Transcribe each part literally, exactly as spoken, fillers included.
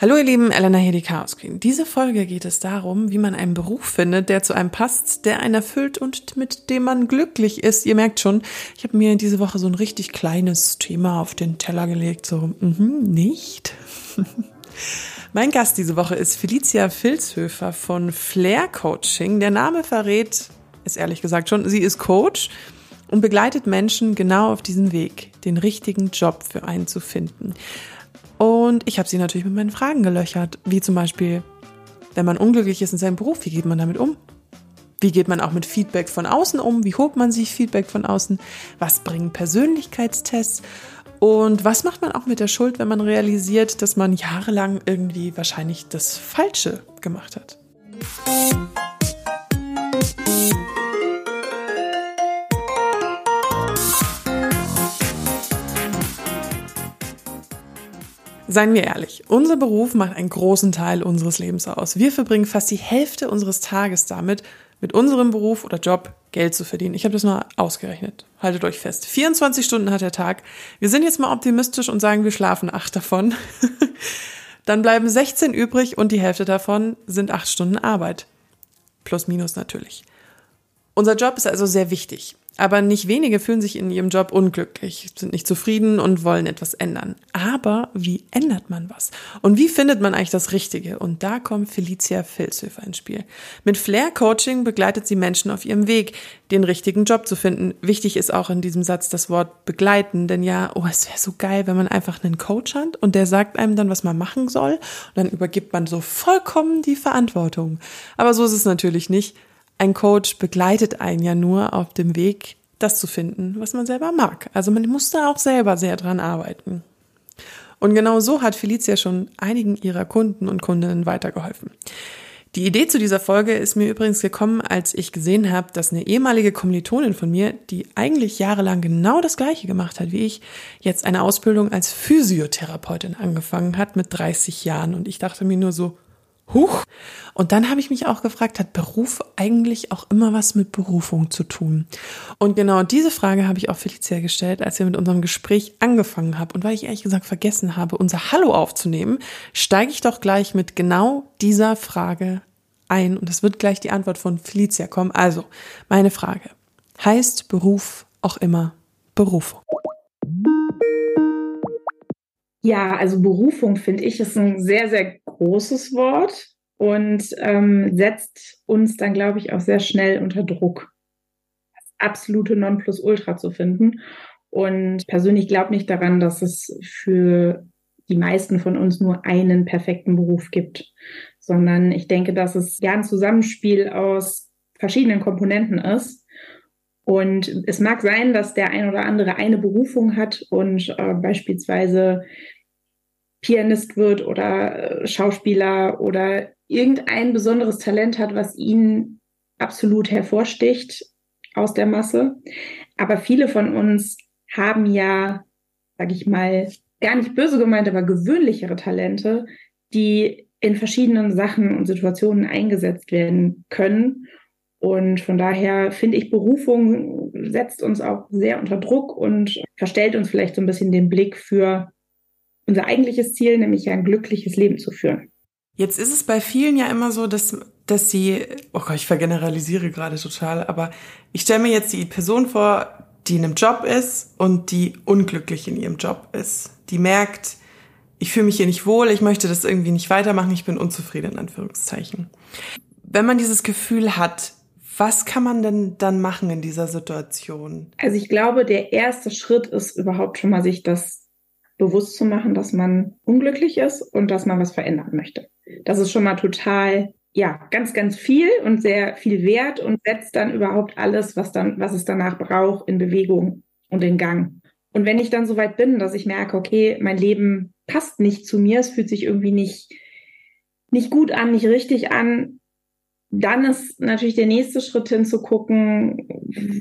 Hallo ihr Lieben, Elena hier, die Chaos Queen. Diese Folge geht es darum, wie man einen Beruf findet, der zu einem passt, der einen erfüllt und mit dem man glücklich ist. Ihr merkt schon, ich habe mir diese Woche so ein richtig kleines Thema auf den Teller gelegt, so mhm, nicht. Mein Gast diese Woche ist Felicia Filzhöfer von Flair Coaching. Der Name verrät es ehrlich gesagt schon, sie ist Coach und begleitet Menschen genau auf diesem Weg, den richtigen Job für einen zu finden. Und ich habe sie natürlich mit meinen Fragen gelöchert, wie zum Beispiel, wenn man unglücklich ist in seinem Beruf, wie geht man damit um? Wie geht man auch mit Feedback von außen um? Wie holt man sich Feedback von außen? Was bringen Persönlichkeitstests? Und was macht man auch mit der Schuld, wenn man realisiert, dass man jahrelang irgendwie wahrscheinlich das Falsche gemacht hat? Seien wir ehrlich, unser Beruf macht einen großen Teil unseres Lebens aus. Wir verbringen fast die Hälfte unseres Tages damit, mit unserem Beruf oder Job Geld zu verdienen. Ich habe das mal ausgerechnet. Haltet euch fest. vierundzwanzig Stunden hat der Tag. Wir sind jetzt mal optimistisch und sagen, wir schlafen acht davon. Dann bleiben sechzehn übrig und die Hälfte davon sind acht Stunden Arbeit. Plus minus natürlich. Unser Job ist also sehr wichtig. Aber nicht wenige fühlen sich in ihrem Job unglücklich, sind nicht zufrieden und wollen etwas ändern. Aber wie ändert man was? Und wie findet man eigentlich das Richtige? Und da kommt Felicia Filzhöfer ins Spiel. Mit Flair Coaching begleitet sie Menschen auf ihrem Weg, den richtigen Job zu finden. Wichtig ist auch in diesem Satz das Wort begleiten, denn ja, oh, es wäre so geil, wenn man einfach einen Coach hat und der sagt einem dann, was man machen soll. Und dann übergibt man so vollkommen die Verantwortung. Aber so ist es natürlich nicht. Ein Coach begleitet einen ja nur auf dem Weg, das zu finden, was man selber mag. Also man muss da auch selber sehr dran arbeiten. Und genau so hat Felicia schon einigen ihrer Kunden und Kundinnen weitergeholfen. Die Idee zu dieser Folge ist mir übrigens gekommen, als ich gesehen habe, dass eine ehemalige Kommilitonin von mir, die eigentlich jahrelang genau das Gleiche gemacht hat wie ich, jetzt eine Ausbildung als Physiotherapeutin angefangen hat mit dreißig Jahren. Und ich dachte mir nur so, huch. Und dann habe ich mich auch gefragt, hat Beruf eigentlich auch immer was mit Berufung zu tun? Und genau diese Frage habe ich auch Felicia gestellt, als wir mit unserem Gespräch angefangen haben. Und weil ich ehrlich gesagt vergessen habe, unser Hallo aufzunehmen, steige ich doch gleich mit genau dieser Frage ein. Und es wird gleich die Antwort von Felicia kommen. Also, meine Frage. Heißt Beruf auch immer Berufung? Ja, also Berufung, finde ich, ist ein sehr, sehr großes Wort und ähm, setzt uns dann, glaube ich, auch sehr schnell unter Druck, das absolute Nonplusultra zu finden. Und persönlich glaube nicht daran, dass es für die meisten von uns nur einen perfekten Beruf gibt, sondern ich denke, dass es ja ein Zusammenspiel aus verschiedenen Komponenten ist. Und es mag sein, dass der ein oder andere eine Berufung hat und äh, beispielsweise Pianist wird oder äh, Schauspieler oder irgendein besonderes Talent hat, was ihn absolut hervorsticht aus der Masse. Aber viele von uns haben ja, sag ich mal, gar nicht böse gemeint, aber gewöhnlichere Talente, die in verschiedenen Sachen und Situationen eingesetzt werden können. Und von daher finde ich, Berufung setzt uns auch sehr unter Druck und verstellt uns vielleicht so ein bisschen den Blick für unser eigentliches Ziel, nämlich ja ein glückliches Leben zu führen. Jetzt ist es bei vielen ja immer so, dass, dass sie, oh Gott, ich vergeneralisiere gerade total, aber ich stelle mir jetzt die Person vor, die in einem Job ist und die unglücklich in ihrem Job ist. Die merkt, ich fühle mich hier nicht wohl, ich möchte das irgendwie nicht weitermachen, ich bin unzufrieden, in Anführungszeichen. Wenn man dieses Gefühl hat, was kann man denn dann machen in dieser Situation? Also ich glaube, der erste Schritt ist überhaupt schon mal, sich das bewusst zu machen, dass man unglücklich ist und dass man was verändern möchte. Das ist schon mal total, ja, ganz, ganz viel und sehr viel wert und setzt dann überhaupt alles, was dann, was es danach braucht, in Bewegung und in Gang. Und wenn ich dann so weit bin, dass ich merke, okay, mein Leben passt nicht zu mir, es fühlt sich irgendwie nicht, nicht gut an, nicht richtig an, dann ist natürlich der nächste Schritt hinzugucken,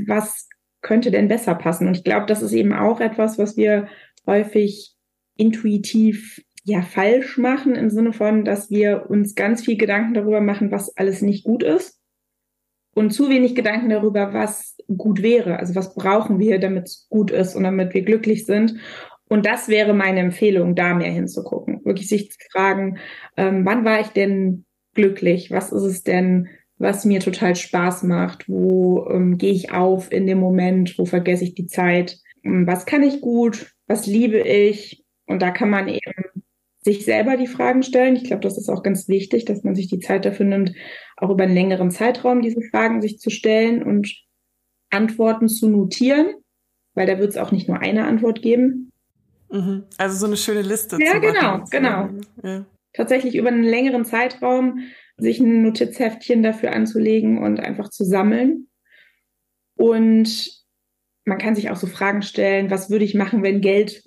was könnte denn besser passen? Und ich glaube, das ist eben auch etwas, was wir häufig intuitiv ja falsch machen, im Sinne von, dass wir uns ganz viel Gedanken darüber machen, was alles nicht gut ist und zu wenig Gedanken darüber, was gut wäre. Also was brauchen wir, damit es gut ist und damit wir glücklich sind. Und das wäre meine Empfehlung, da mehr hinzugucken. Wirklich sich zu fragen, ähm, wann war ich denn glücklich? Was ist es denn, was mir total Spaß macht? Wo ähm, gehe ich auf in dem Moment? Wo vergesse ich die Zeit? Was kann ich gut? Was liebe ich? Und da kann man eben sich selber die Fragen stellen. Ich glaube, das ist auch ganz wichtig, dass man sich die Zeit dafür nimmt, auch über einen längeren Zeitraum diese Fragen sich zu stellen und Antworten zu notieren, weil da wird es auch nicht nur eine Antwort geben. Mhm. Also so eine schöne Liste. Ja, genau, genau. Ja. Tatsächlich über einen längeren Zeitraum sich ein Notizheftchen dafür anzulegen und einfach zu sammeln. Und man kann sich auch so Fragen stellen, was würde ich machen, wenn Geld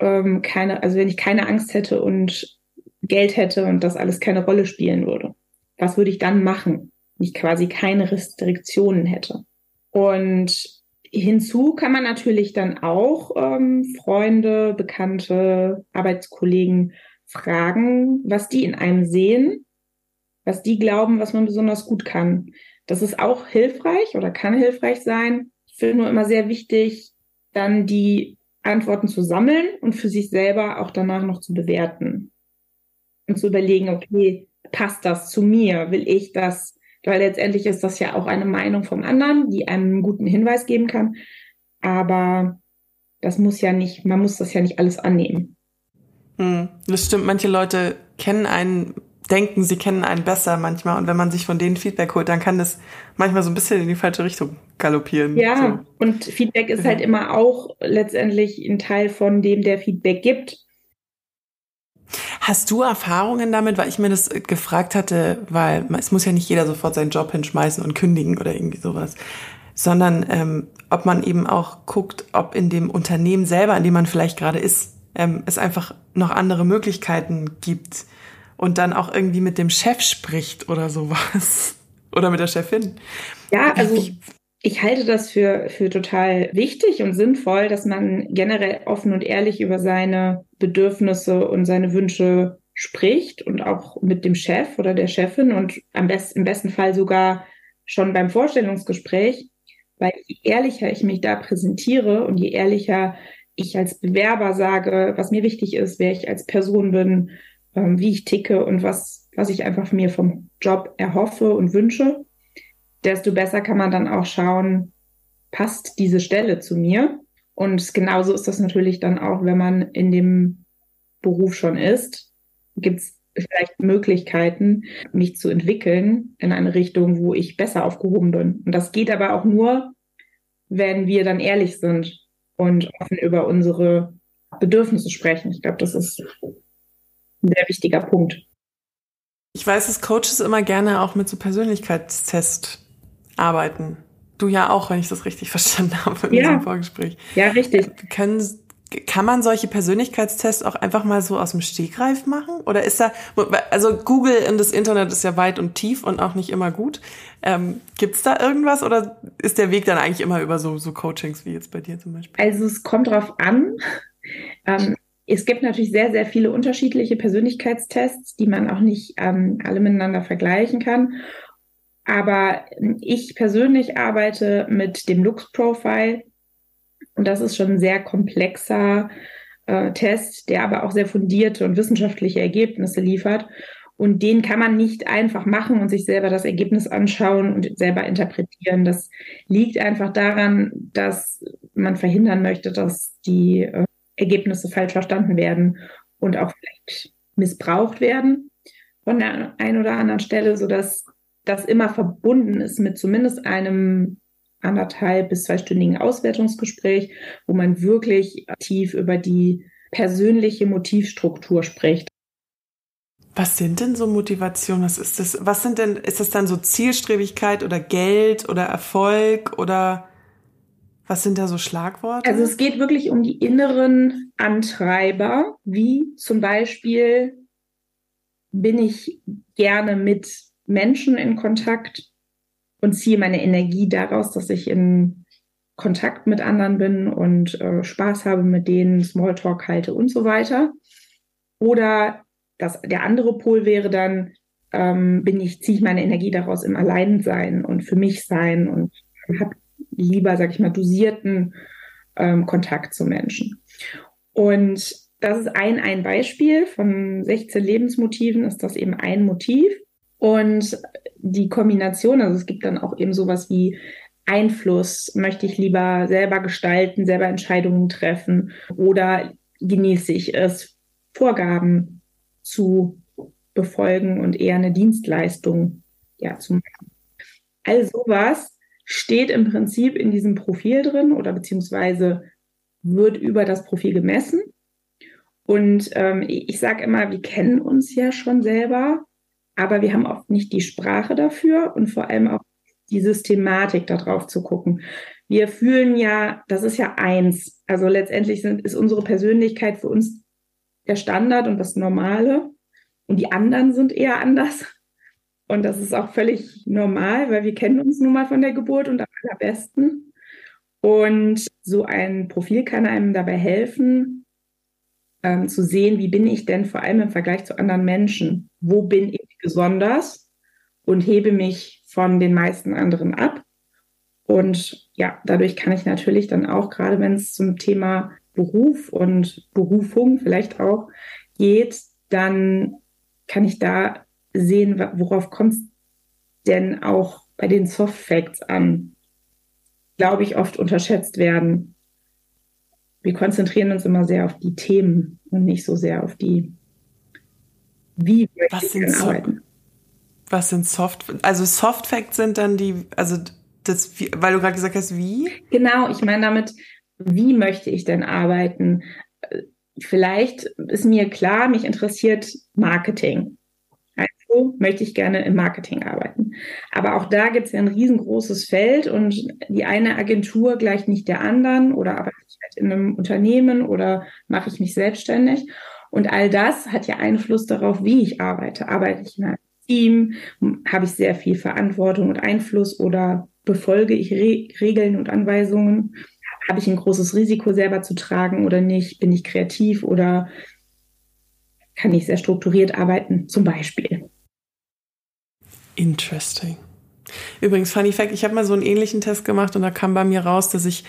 ähm, keine, also wenn ich keine Angst hätte und Geld hätte und das alles keine Rolle spielen würde. Was würde ich dann machen, wenn ich quasi keine Restriktionen hätte? Und hinzu kann man natürlich dann auch ähm, Freunde, Bekannte, Arbeitskollegen fragen, was die in einem sehen, was die glauben, was man besonders gut kann. Das ist auch hilfreich oder kann hilfreich sein. Ich finde nur immer sehr wichtig, dann die Antworten zu sammeln und für sich selber auch danach noch zu bewerten und zu überlegen, okay, passt das zu mir? Will ich das? Weil letztendlich ist das ja auch eine Meinung vom anderen, die einem einen guten Hinweis geben kann. Aber das muss ja nicht, man muss das ja nicht alles annehmen. Hm, das stimmt, manche Leute kennen einen, denken, sie kennen einen besser manchmal. Und wenn man sich von denen Feedback holt, dann kann das manchmal so ein bisschen in die falsche Richtung galoppieren. Ja, so. Und Feedback ist halt immer auch letztendlich ein Teil von dem, der Feedback gibt. Hast du Erfahrungen damit, weil ich mir das gefragt hatte, weil es muss ja nicht jeder sofort seinen Job hinschmeißen und kündigen oder irgendwie sowas, sondern ähm, ob man eben auch guckt, ob in dem Unternehmen selber, in dem man vielleicht gerade ist, ähm, es einfach noch andere Möglichkeiten gibt und dann auch irgendwie mit dem Chef spricht oder sowas oder mit der Chefin. Ja, also ich, ich halte das für, für total wichtig und sinnvoll, dass man generell offen und ehrlich über seine Bedürfnisse und seine Wünsche spricht und auch mit dem Chef oder der Chefin und am besten, im besten Fall sogar schon beim Vorstellungsgespräch, weil je ehrlicher ich mich da präsentiere und je ehrlicher ich als Bewerber sage, was mir wichtig ist, wer ich als Person bin, wie ich ticke und was, was ich einfach mir vom Job erhoffe und wünsche, desto besser kann man dann auch schauen, passt diese Stelle zu mir? Und genauso ist das natürlich dann auch, wenn man in dem Beruf schon ist, gibt es vielleicht Möglichkeiten, mich zu entwickeln in eine Richtung, wo ich besser aufgehoben bin. Und das geht aber auch nur, wenn wir dann ehrlich sind und offen über unsere Bedürfnisse sprechen. Ich glaube, das ist ein sehr wichtiger Punkt. Ich weiß, dass Coaches immer gerne auch mit so Persönlichkeitstests arbeiten. Du ja auch, wenn ich das richtig verstanden habe in ja. diesem Vorgespräch. Ja, richtig. Können, kann man solche Persönlichkeitstests auch einfach mal so aus dem Stegreif machen? Oder ist da, also Google und das Internet ist ja weit und tief und auch nicht immer gut. Ähm, gibt's da irgendwas oder ist der Weg dann eigentlich immer über so, so Coachings wie jetzt bei dir zum Beispiel? Also es kommt drauf an. Ähm, es gibt natürlich sehr, sehr viele unterschiedliche Persönlichkeitstests, die man auch nicht ähm, alle miteinander vergleichen kann. Aber ich persönlich arbeite mit dem LUXX-Profile und das ist schon ein sehr komplexer äh, Test, der aber auch sehr fundierte und wissenschaftliche Ergebnisse liefert. Und den kann man nicht einfach machen und sich selber das Ergebnis anschauen und selber interpretieren. Das liegt einfach daran, dass man verhindern möchte, dass die äh, Ergebnisse falsch verstanden werden und auch vielleicht missbraucht werden von der einen oder anderen Stelle, sodass das immer verbunden ist mit zumindest einem anderthalb- bis zweistündigen Auswertungsgespräch, wo man wirklich aktiv über die persönliche Motivstruktur spricht. Was sind denn so Motivationen? Was ist das? Was sind denn, ist das dann so Zielstrebigkeit oder Geld oder Erfolg oder was sind da so Schlagworte? Also es geht wirklich um die inneren Antreiber, wie zum Beispiel bin ich gerne mit Menschen in Kontakt und ziehe meine Energie daraus, dass ich in Kontakt mit anderen bin und äh, Spaß habe mit denen, Smalltalk halte und so weiter. Oder das, der andere Pol wäre dann, ähm, bin ich, ziehe ich meine Energie daraus im Alleinsein und für mich sein und habe lieber, sag ich mal, dosierten ähm, Kontakt zu Menschen. Und das ist ein, ein Beispiel von sechzehn Lebensmotiven, ist das eben ein Motiv. Und die Kombination, also es gibt dann auch eben sowas wie Einfluss, möchte ich lieber selber gestalten, selber Entscheidungen treffen oder genieße ich es, Vorgaben zu befolgen und eher eine Dienstleistung ja, zu machen. All sowas steht im Prinzip in diesem Profil drin oder beziehungsweise wird über das Profil gemessen. Und ähm, ich sage immer, wir kennen uns ja schon selber, aber wir haben oft nicht die Sprache dafür und vor allem auch die Systematik darauf zu gucken. Wir fühlen ja, das ist ja eins. Also letztendlich sind, ist unsere Persönlichkeit für uns der Standard und das Normale. Und die anderen sind eher anders. Und das ist auch völlig normal, weil wir kennen uns nun mal von der Geburt und am allerbesten. Und so ein Profil kann einem dabei helfen, ähm, zu sehen, wie bin ich denn vor allem im Vergleich zu anderen Menschen? Wo bin ich besonders und hebe mich von den meisten anderen ab? Und ja, dadurch kann ich natürlich dann auch, gerade wenn es zum Thema Beruf und Berufung vielleicht auch geht, dann kann ich da sehen, worauf kommt es denn auch bei den Soft Facts an, glaube ich, oft unterschätzt werden. Wir konzentrieren uns immer sehr auf die Themen und nicht so sehr auf die, wie wir arbeiten. Was sind Soft Facts? Also Soft Facts sind dann die, also das, weil du gerade gesagt hast, wie? Genau, ich meine damit, wie möchte ich denn arbeiten? Vielleicht ist mir klar, mich interessiert Marketing. Also möchte ich gerne im Marketing arbeiten. Aber auch da gibt es ja ein riesengroßes Feld und die eine Agentur gleicht nicht der anderen oder arbeite ich halt in einem Unternehmen oder mache ich mich selbstständig. Und all das hat ja Einfluss darauf, wie ich arbeite. Arbeite ich in einem Team? Habe ich sehr viel Verantwortung und Einfluss oder befolge ich Re- Regeln und Anweisungen? Habe ich ein großes Risiko selber zu tragen oder nicht? Bin ich kreativ oder kann ich sehr strukturiert arbeiten, zum Beispiel? Interesting. Übrigens, funny fact, ich habe mal so einen ähnlichen Test gemacht und da kam bei mir raus, dass ich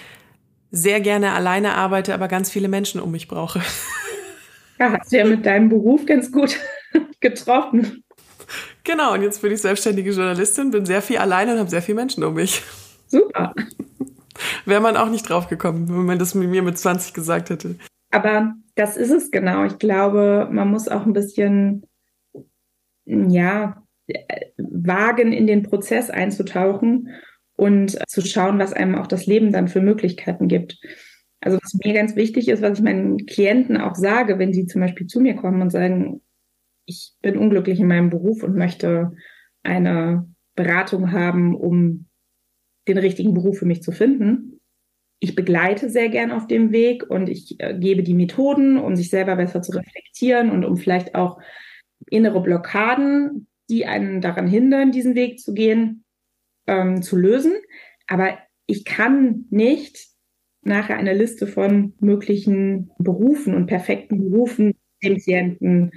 sehr gerne alleine arbeite, aber ganz viele Menschen um mich brauche. Ja, hast du ja mit deinem Beruf ganz gut getroffen. Genau, und jetzt bin ich selbstständige Journalistin, bin sehr viel alleine und habe sehr viele Menschen um mich. Super. Wäre man auch nicht drauf gekommen, wenn man das mit mir mit zwanzig gesagt hätte. Aber das ist es genau. Ich glaube, man muss auch ein bisschen, ja, wagen, in den Prozess einzutauchen und zu schauen, was einem auch das Leben dann für Möglichkeiten gibt. Also was mir ganz wichtig ist, was ich meinen Klienten auch sage, wenn sie zum Beispiel zu mir kommen und sagen, ich bin unglücklich in meinem Beruf und möchte eine Beratung haben, um den richtigen Beruf für mich zu finden. Ich begleite sehr gern auf dem Weg und ich äh, gebe die Methoden, um sich selber besser zu reflektieren und um vielleicht auch innere Blockaden, die einen daran hindern, diesen Weg zu gehen, ähm, zu lösen. Aber ich kann nicht nachher eine Liste von möglichen Berufen und perfekten Berufen dem Klienten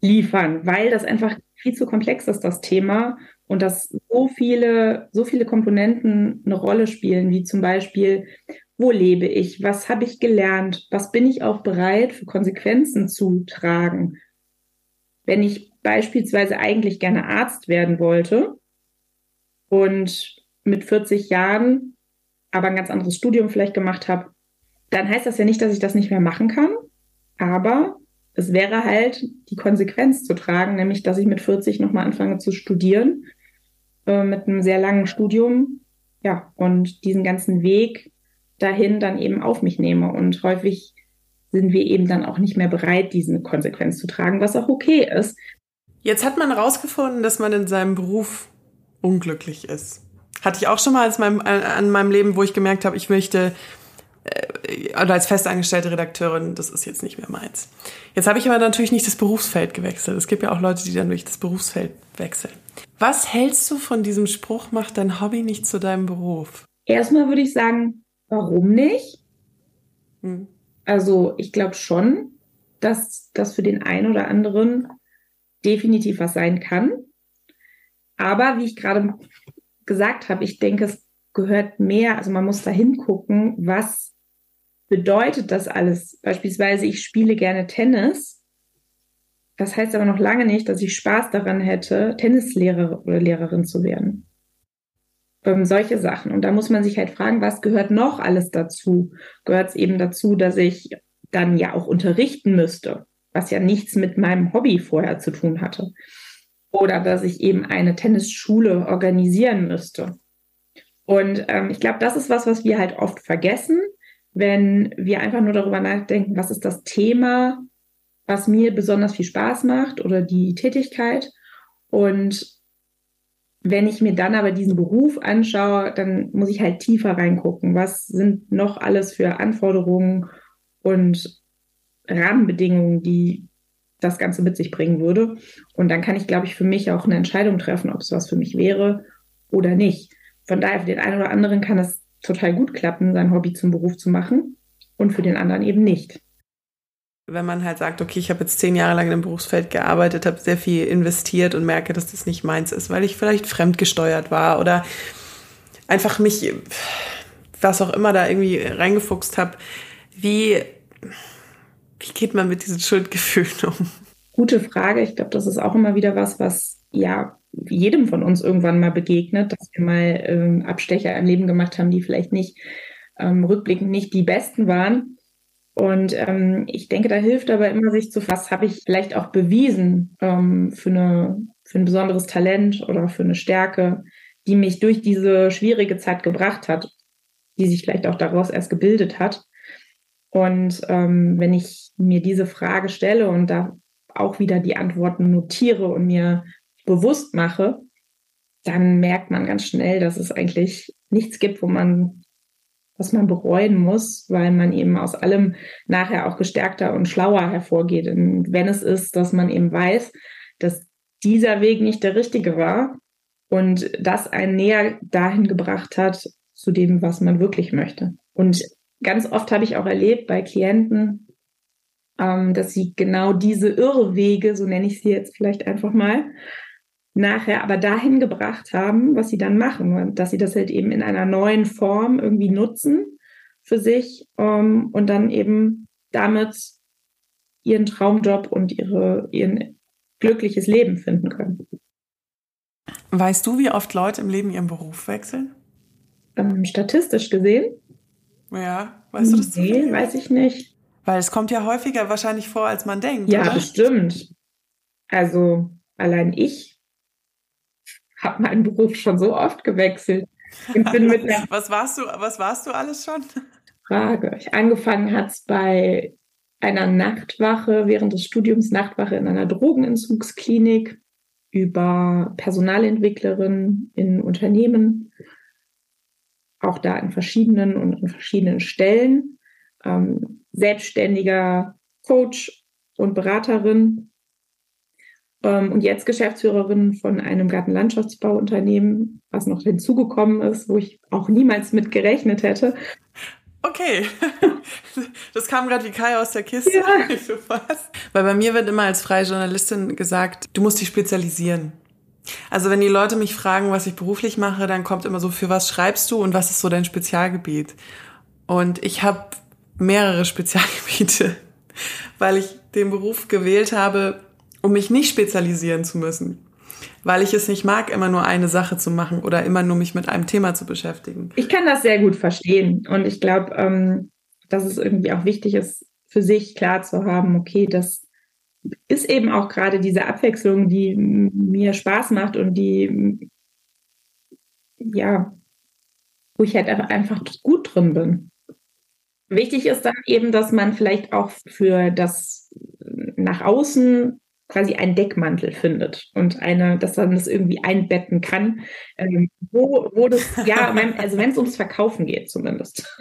liefern, weil das einfach viel zu komplex ist, das Thema. Und dass so viele, so viele Komponenten eine Rolle spielen, wie zum Beispiel, wo lebe ich, was habe ich gelernt, was bin ich auch bereit für Konsequenzen zu tragen. Wenn ich beispielsweise eigentlich gerne Arzt werden wollte und mit vierzig Jahren aber ein ganz anderes Studium vielleicht gemacht habe, dann heißt das ja nicht, dass ich das nicht mehr machen kann, aber es wäre halt die Konsequenz zu tragen, nämlich, dass ich mit vierzig nochmal anfange zu studieren, mit einem sehr langen Studium, ja, und diesen ganzen Weg dahin dann eben auf mich nehme. Und häufig sind wir eben dann auch nicht mehr bereit, diese Konsequenz zu tragen, was auch okay ist. Jetzt hat man rausgefunden, dass man in seinem Beruf unglücklich ist. Hatte ich auch schon mal an meinem Leben, wo ich gemerkt habe, ich möchte, oder als festangestellte Redakteurin, das ist jetzt nicht mehr meins. Jetzt habe ich aber natürlich nicht das Berufsfeld gewechselt. Es gibt ja auch Leute, die dann durch das Berufsfeld wechseln. Was hältst du von diesem Spruch, mach dein Hobby nicht zu deinem Beruf? Erstmal würde ich sagen, warum nicht? Hm. Also ich glaube schon, dass das für den einen oder anderen definitiv was sein kann. Aber wie ich gerade gesagt habe, ich denke, es gehört mehr, also man muss da hingucken, was bedeutet das alles? Beispielsweise, ich spiele gerne Tennis. Das heißt aber noch lange nicht, dass ich Spaß daran hätte, Tennislehrer oder Lehrerin zu werden. Ähm, solche Sachen. Und da muss man sich halt fragen, was gehört noch alles dazu? Gehört es eben dazu, dass ich dann ja auch unterrichten müsste, was ja nichts mit meinem Hobby vorher zu tun hatte. Oder dass ich eben eine Tennisschule organisieren müsste. Und ähm, ich glaube, das ist was, was wir halt oft vergessen, wenn wir einfach nur darüber nachdenken, was ist das Thema, was mir besonders viel Spaß macht oder die Tätigkeit. Und wenn ich mir dann aber diesen Beruf anschaue, dann muss ich halt tiefer reingucken. Was sind noch alles für Anforderungen und Rahmenbedingungen, die das Ganze mit sich bringen würde. Und dann kann ich, glaube ich, für mich auch eine Entscheidung treffen, ob es was für mich wäre oder nicht. Von daher, für den einen oder anderen kann es total gut klappen, sein Hobby zum Beruf zu machen und für den anderen eben nicht. Wenn man halt sagt, okay, ich habe jetzt zehn Jahre lang in dem Berufsfeld gearbeitet, habe sehr viel investiert und merke, dass das nicht meins ist, weil ich vielleicht fremdgesteuert war oder einfach mich, was auch immer, da irgendwie reingefuchst habe, wie... Wie geht man mit diesen Schuldgefühlen um? Gute Frage. Ich glaube, das ist auch immer wieder was, was ja jedem von uns irgendwann mal begegnet, dass wir mal ähm, Abstecher im Leben gemacht haben, die vielleicht nicht ähm, rückblickend nicht die besten waren. Und ähm, ich denke, da hilft aber immer, sich zu fassen, habe ich vielleicht auch bewiesen ähm, für eine, für ein besonderes Talent oder für eine Stärke, die mich durch diese schwierige Zeit gebracht hat, die sich vielleicht auch daraus erst gebildet hat. Und ähm, wenn ich mir diese Frage stelle und da auch wieder die Antworten notiere und mir bewusst mache, dann merkt man ganz schnell, dass es eigentlich nichts gibt, wo man, was man bereuen muss, weil man eben aus allem nachher auch gestärkter und schlauer hervorgeht. Und wenn es ist, dass man eben weiß, dass dieser Weg nicht der richtige war und das einen näher dahin gebracht hat, zu dem, was man wirklich möchte. Und ganz oft habe ich auch erlebt bei Klienten, ähm, dass sie genau diese Irrwege, so nenne ich sie jetzt vielleicht einfach mal, nachher aber dahin gebracht haben, was sie dann machen. Und dass sie das halt eben in einer neuen Form irgendwie nutzen für sich ähm, und dann eben damit ihren Traumjob und ihre, ihr glückliches Leben finden können. Weißt du, wie oft Leute im Leben ihren Beruf wechseln? Ähm, statistisch gesehen? Ja, weißt du das? Nee, weiß ich nicht. Weil es kommt ja häufiger wahrscheinlich vor, als man denkt, ja, oder? Bestimmt. Also allein ich habe meinen Beruf schon so oft gewechselt. Ich bin mit was, warst du, was warst du alles schon? Frage. Ich angefangen hat es bei einer Nachtwache, während des Studiums Nachtwache in einer Drogenentzugsklinik, über Personalentwicklerin in Unternehmen, auch da in verschiedenen und in verschiedenen Stellen, ähm, selbstständiger Coach und Beraterin ähm, und jetzt Geschäftsführerin von einem Gartenlandschaftsbauunternehmen, was noch hinzugekommen ist, wo ich auch niemals mit gerechnet hätte. Okay, das kam gerade wie Kai aus der Kiste. Ja. Weil bei mir wird immer als freie Journalistin gesagt, du musst dich spezialisieren. Also wenn die Leute mich fragen, was ich beruflich mache, dann kommt immer so, für was schreibst du und was ist so dein Spezialgebiet? Und ich habe mehrere Spezialgebiete, weil ich den Beruf gewählt habe, um mich nicht spezialisieren zu müssen. Weil ich es nicht mag, immer nur eine Sache zu machen oder immer nur mich mit einem Thema zu beschäftigen. Ich kann das sehr gut verstehen und ich glaube, ähm, dass es irgendwie auch wichtig ist, für sich klar zu haben, okay, das ist eben auch gerade diese Abwechslung, die mir Spaß macht und die, ja, wo ich halt einfach gut drin bin. Wichtig ist dann eben, dass man vielleicht auch für das nach außen quasi einen Deckmantel findet und eine, dass man das irgendwie einbetten kann, wo, wo das, ja, also wenn es ums Verkaufen geht zumindest.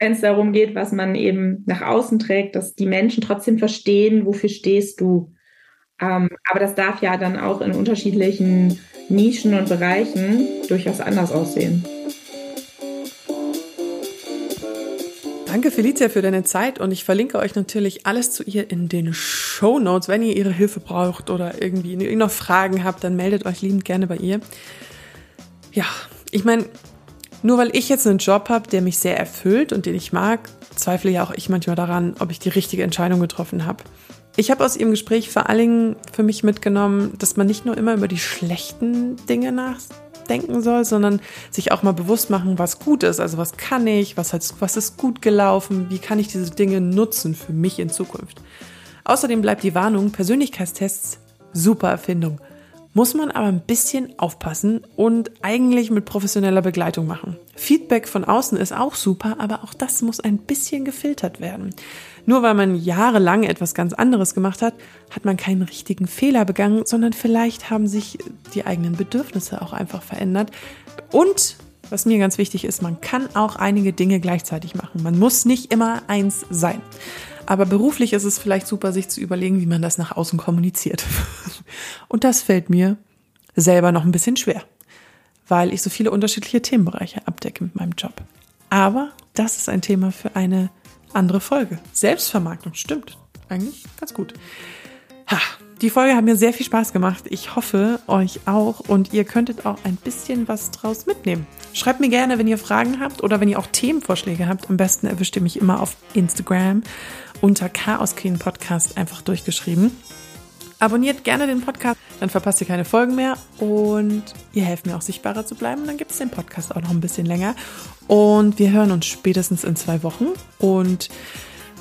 Wenn es darum geht, was man eben nach außen trägt, dass die Menschen trotzdem verstehen, wofür stehst du. Ähm, aber das darf ja dann auch in unterschiedlichen Nischen und Bereichen durchaus anders aussehen. Danke, Felicia, für deine Zeit und ich verlinke euch natürlich alles zu ihr in den Shownotes. Wenn ihr ihre Hilfe braucht oder irgendwie noch Fragen habt, dann meldet euch liebend gerne bei ihr. Ja, ich meine... Nur weil ich jetzt einen Job habe, der mich sehr erfüllt und den ich mag, zweifle ja auch ich manchmal daran, ob ich die richtige Entscheidung getroffen habe. Ich habe aus ihrem Gespräch vor allen Dingen für mich mitgenommen, dass man nicht nur immer über die schlechten Dinge nachdenken soll, sondern sich auch mal bewusst machen, was gut ist. Also was kann ich, was, hat, was ist gut gelaufen, wie kann ich diese Dinge nutzen für mich in Zukunft. Außerdem bleibt die Warnung, Persönlichkeitstests, super Erfindung. Muss man aber ein bisschen aufpassen und eigentlich mit professioneller Begleitung machen. Feedback von außen ist auch super, aber auch das muss ein bisschen gefiltert werden. Nur weil man jahrelang etwas ganz anderes gemacht hat, hat man keinen richtigen Fehler begangen, sondern vielleicht haben sich die eigenen Bedürfnisse auch einfach verändert. Und, was mir ganz wichtig ist, man kann auch einige Dinge gleichzeitig machen. Man muss nicht immer eins sein. Aber beruflich ist es vielleicht super, sich zu überlegen, wie man das nach außen kommuniziert. Und das fällt mir selber noch ein bisschen schwer, weil ich so viele unterschiedliche Themenbereiche abdecke mit meinem Job. Aber das ist ein Thema für eine andere Folge. Selbstvermarktung, stimmt. Eigentlich ganz gut. Ha, die Folge hat mir sehr viel Spaß gemacht. Ich hoffe, euch auch. Und ihr könntet auch ein bisschen was draus mitnehmen. Schreibt mir gerne, wenn ihr Fragen habt oder wenn ihr auch Themenvorschläge habt. Am besten erwischt ihr mich immer auf Instagram unter Chaos Queen Podcast einfach durchgeschrieben. Abonniert gerne den Podcast, dann verpasst ihr keine Folgen mehr und ihr helft mir auch sichtbarer zu bleiben. Und dann gibt es den Podcast auch noch ein bisschen länger und wir hören uns spätestens in zwei Wochen und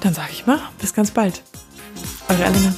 dann sage ich mal, bis ganz bald. Eure Elena.